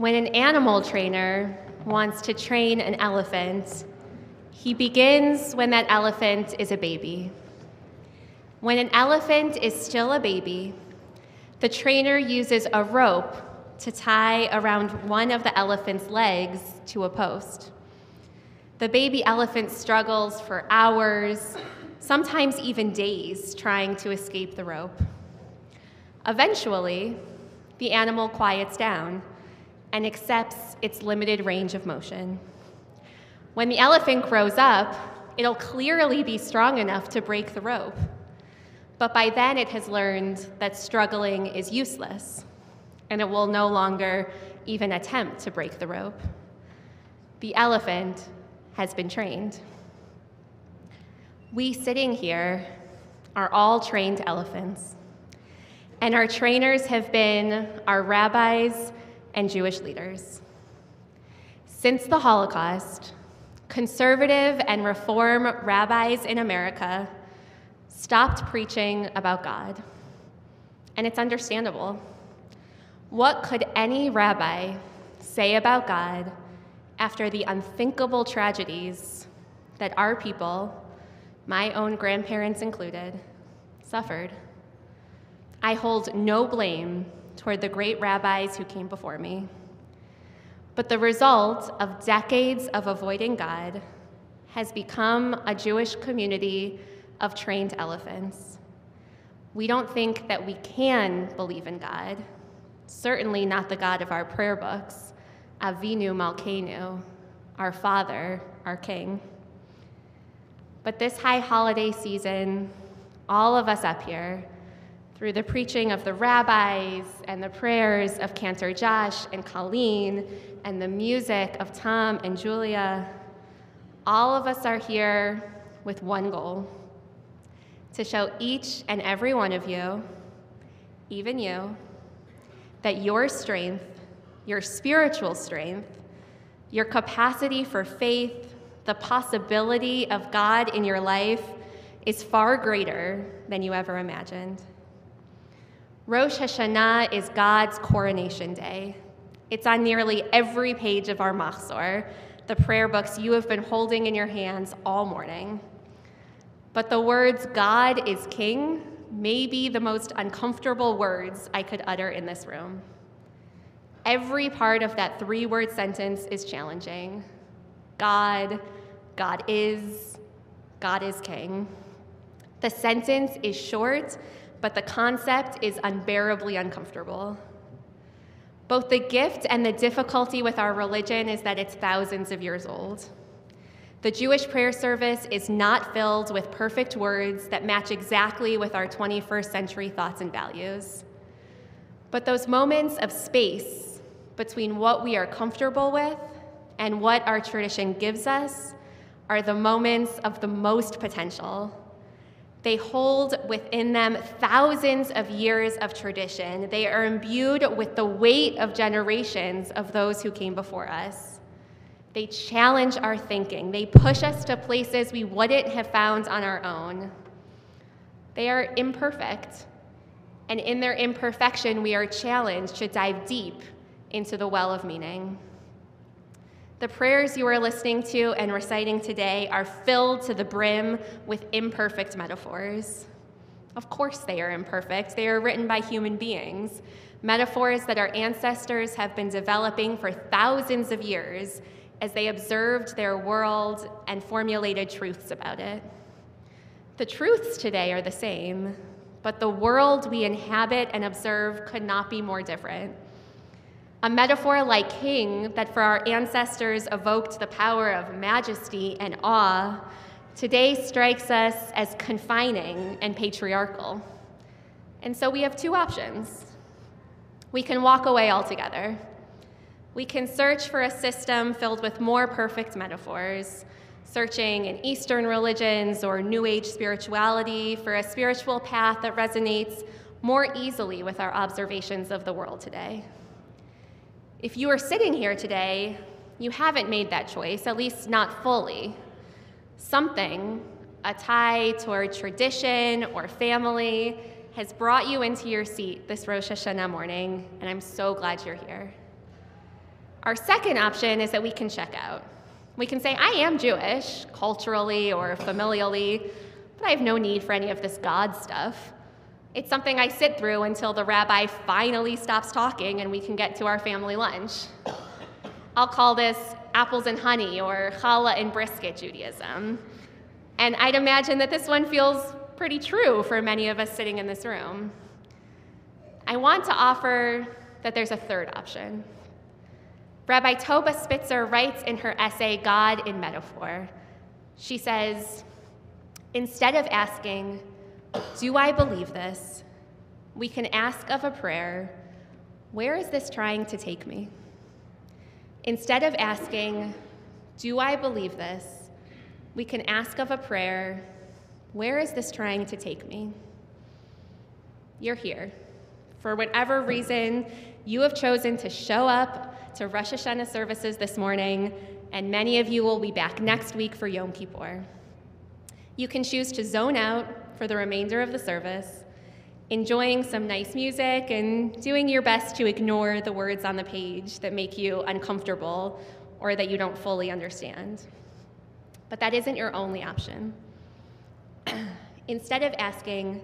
When an animal trainer wants to train an elephant, he begins when that elephant is a baby. When an elephant is still a baby, the trainer uses a rope to tie around one of the elephant's legs to a post. The baby elephant struggles for hours, sometimes even days, trying to escape the rope. Eventually, the animal quiets down and accepts its limited range of motion. When the elephant grows up, it'll clearly be strong enough to break the rope. But by then it has learned that struggling is useless, and it will no longer even attempt to break the rope. The elephant has been trained. We sitting here are all trained elephants, and our trainers have been our rabbis and Jewish leaders. Since the Holocaust, conservative and reform rabbis in America stopped preaching about God. And it's understandable. What could any rabbi say about God after the unthinkable tragedies that our people, my own grandparents included, suffered? I hold no blame toward the great rabbis who came before me. But the result of decades of avoiding God has become a Jewish community of trained elephants. We don't think that we can believe in God, certainly not the God of our prayer books, Avinu Malkeinu, our Father, our King. But this high holiday season, all of us up here, through the preaching of the rabbis and the prayers of Cantor Josh and Colleen and the music of Tom and Julia, all of us are here with one goal: to show each and every one of you, even you, that your strength, your spiritual strength, your capacity for faith, the possibility of God in your life is far greater than you ever imagined. Rosh Hashanah is God's coronation day. It's on nearly every page of our Machzor, the prayer books you have been holding in your hands all morning. But the words, "God is King," may be the most uncomfortable words I could utter in this room. Every part of that three-word sentence is challenging. God, God is King. The sentence is short, but the concept is unbearably uncomfortable. Both the gift and the difficulty with our religion is that it's thousands of years old. The Jewish prayer service is not filled with perfect words that match exactly with our 21st century thoughts and values. But those moments of space between what we are comfortable with and what our tradition gives us are the moments of the most potential. They hold within them thousands of years of tradition. They are imbued with the weight of generations of those who came before us. They challenge our thinking. They push us to places we wouldn't have found on our own. They are imperfect, and in their imperfection, we are challenged to dive deep into the well of meaning. The prayers you are listening to and reciting today are filled to the brim with imperfect metaphors. Of course they are imperfect. They are written by human beings, metaphors that our ancestors have been developing for thousands of years as they observed their world and formulated truths about it. The truths today are the same, but the world we inhabit and observe could not be more different. A metaphor like king that for our ancestors evoked the power of majesty and awe, today strikes us as confining and patriarchal. And so we have two options. We can walk away altogether. We can search for a system filled with more perfect metaphors, searching in Eastern religions or New Age spirituality for a spiritual path that resonates more easily with our observations of the world today. If you are sitting here today, you haven't made that choice, at least not fully. Something, a tie toward tradition or family, has brought you into your seat this Rosh Hashanah morning, and I'm so glad you're here. Our second option is that we can check out. We can say, I am Jewish, culturally or familially, but I have no need for any of this God stuff. It's something I sit through until the rabbi finally stops talking and we can get to our family lunch. I'll call this apples and honey or challah and brisket Judaism. And I'd imagine that this one feels pretty true for many of us sitting in this room. I want to offer that there's a third option. Rabbi Toba Spitzer writes in her essay, God in Metaphor. She says, instead of asking, do I believe this? We can ask of a prayer, where is this trying to take me? Instead of asking, do I believe this? We can ask of a prayer, where is this trying to take me? You're here. For whatever reason, you have chosen to show up to Rosh Hashanah services this morning, and many of you will be back next week for Yom Kippur. You can choose to zone out for the remainder of the service, enjoying some nice music and doing your best to ignore the words on the page that make you uncomfortable or that you don't fully understand. But that isn't your only option. Instead of asking,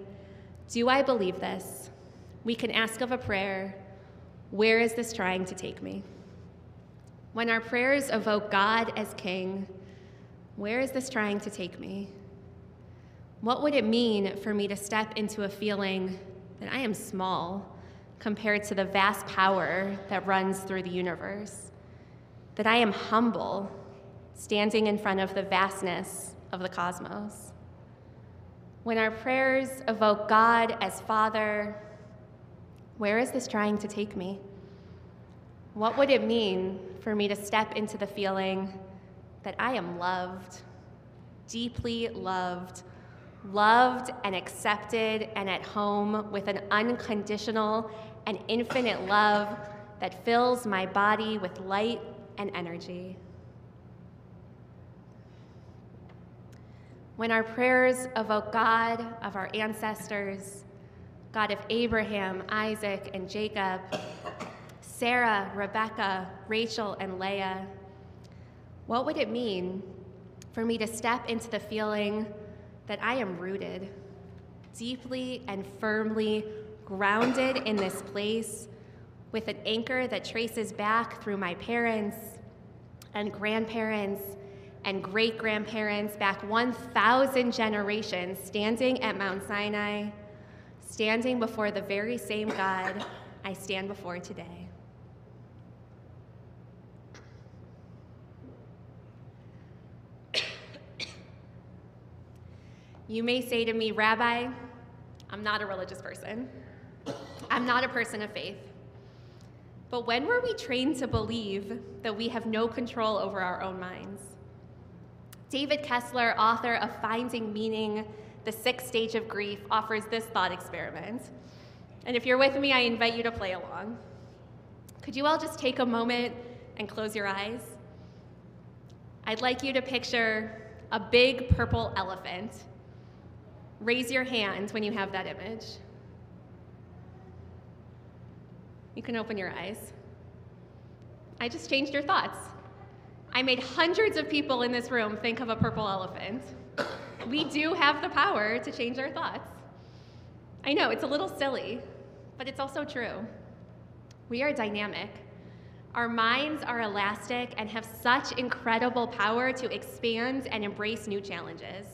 do I believe this? We can ask of a prayer, where is this trying to take me? When our prayers evoke God as King, where is this trying to take me? What would it mean for me to step into a feeling that I am small compared to the vast power that runs through the universe? That I am humble, standing in front of the vastness of the cosmos? When our prayers evoke God as Father, where is this trying to take me? What would it mean for me to step into the feeling that I am loved, deeply loved, loved and accepted and at home with an unconditional and infinite love that fills my body with light and energy? When our prayers evoke God of our ancestors, God of Abraham, Isaac, and Jacob, Sarah, Rebecca, Rachel, and Leah, what would it mean for me to step into the feeling that I am rooted, deeply and firmly grounded in this place with an anchor that traces back through my parents and grandparents and great-grandparents back 1,000 generations, standing at Mount Sinai, standing before the very same God I stand before today? You may say to me, Rabbi, I'm not a religious person. I'm not a person of faith. But when were we trained to believe that we have no control over our own minds? David Kessler, author of Finding Meaning, The Sixth Stage of Grief, offers this thought experiment. And if you're with me, I invite you to play along. Could you all just take a moment and close your eyes? I'd like you to picture a big purple elephant. Raise your hand when you have that image. You can open your eyes. I just changed your thoughts. I made hundreds of people in this room think of a purple elephant. We do have the power to change our thoughts. I know, it's a little silly, but it's also true. We are dynamic. Our minds are elastic and have such incredible power to expand and embrace new challenges.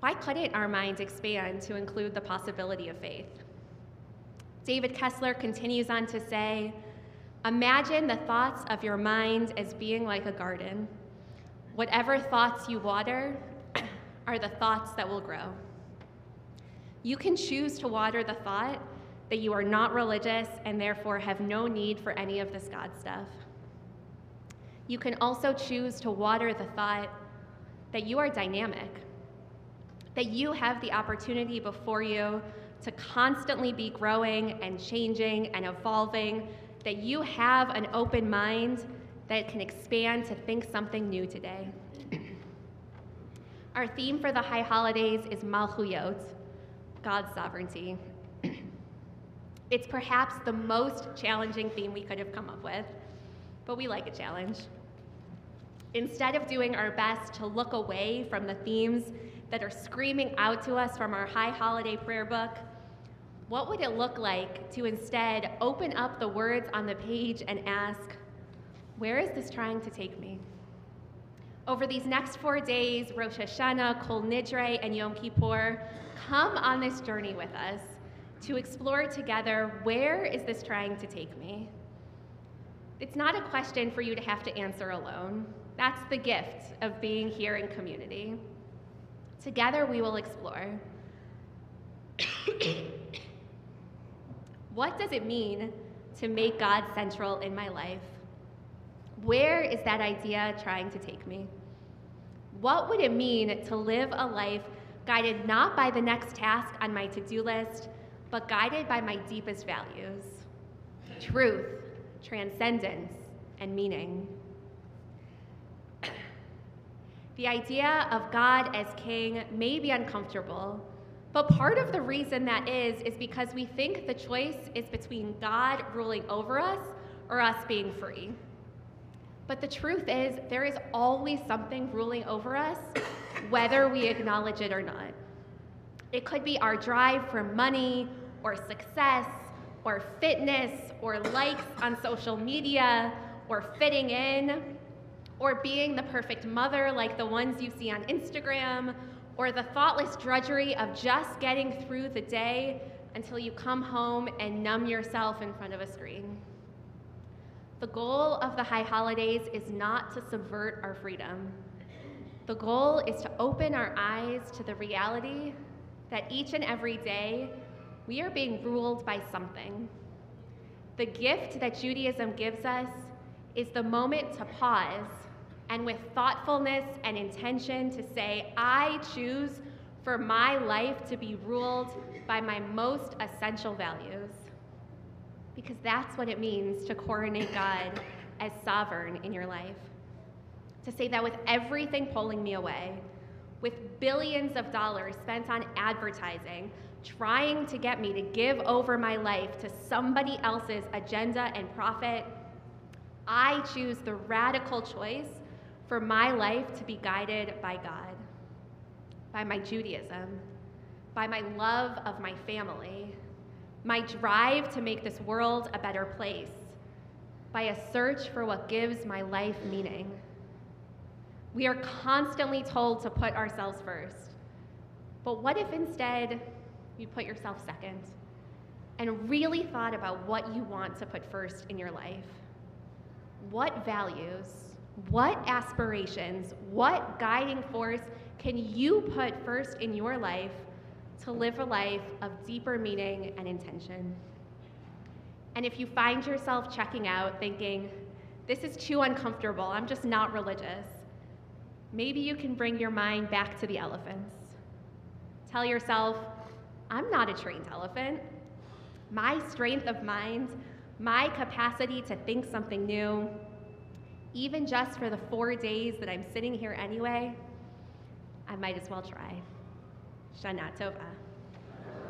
Why couldn't our minds expand to include the possibility of faith? David Kessler continues on to say, imagine the thoughts of your mind as being like a garden. Whatever thoughts you water are the thoughts that will grow. You can choose to water the thought that you are not religious and therefore have no need for any of this God stuff. You can also choose to water the thought that you are dynamic, that you have the opportunity before you to constantly be growing and changing and evolving, that you have an open mind that can expand to think something new today. Our theme for the High Holidays is Malchuyot, God's sovereignty. It's perhaps the most challenging theme we could have come up with, but we like a challenge. Instead of doing our best to look away from the themes that are screaming out to us from our high holiday prayer book, what would it look like to instead open up the words on the page and ask, where is this trying to take me? Over these next 4 days, Rosh Hashanah, Kol Nidre, and Yom Kippur, come on this journey with us to explore together, where is this trying to take me? It's not a question for you to have to answer alone. That's the gift of being here in community. Together we will explore. What does it mean to make God central in my life? Where is that idea trying to take me? What would it mean to live a life guided not by the next task on my to-do list, but guided by my deepest values? Truth, transcendence, and meaning. The idea of God as king may be uncomfortable, but part of the reason that is because we think the choice is between God ruling over us or us being free. But the truth is, there is always something ruling over us, whether we acknowledge it or not. It could be our drive for money, or success, or fitness, or likes on social media, or fitting in, or being the perfect mother like the ones you see on Instagram, or the thoughtless drudgery of just getting through the day until you come home and numb yourself in front of a screen. The goal of the high holidays is not to subvert our freedom. The goal is to open our eyes to the reality that each and every day we are being ruled by something. The gift that Judaism gives us is the moment to pause and with thoughtfulness and intention to say, I choose for my life to be ruled by my most essential values. Because that's what it means to coronate God as sovereign in your life. To say that with everything pulling me away, with billions of dollars spent on advertising, trying to get me to give over my life to somebody else's agenda and profit, I choose the radical choice for my life to be guided by God, by my Judaism, by my love of my family, my drive to make this world a better place, by a search for what gives my life meaning. We are constantly told to put ourselves first, but what if instead you put yourself second and really thought about what you want to put first in your life? What values, what aspirations, what guiding force can you put first in your life to live a life of deeper meaning and intention? And if you find yourself checking out thinking, this is too uncomfortable, I'm just not religious, maybe you can bring your mind back to the elephants. Tell yourself, I'm not a trained elephant. My strength of mind, my capacity to think something new, even just for the 4 days that I'm sitting here anyway, I might as well try. Shana Tova.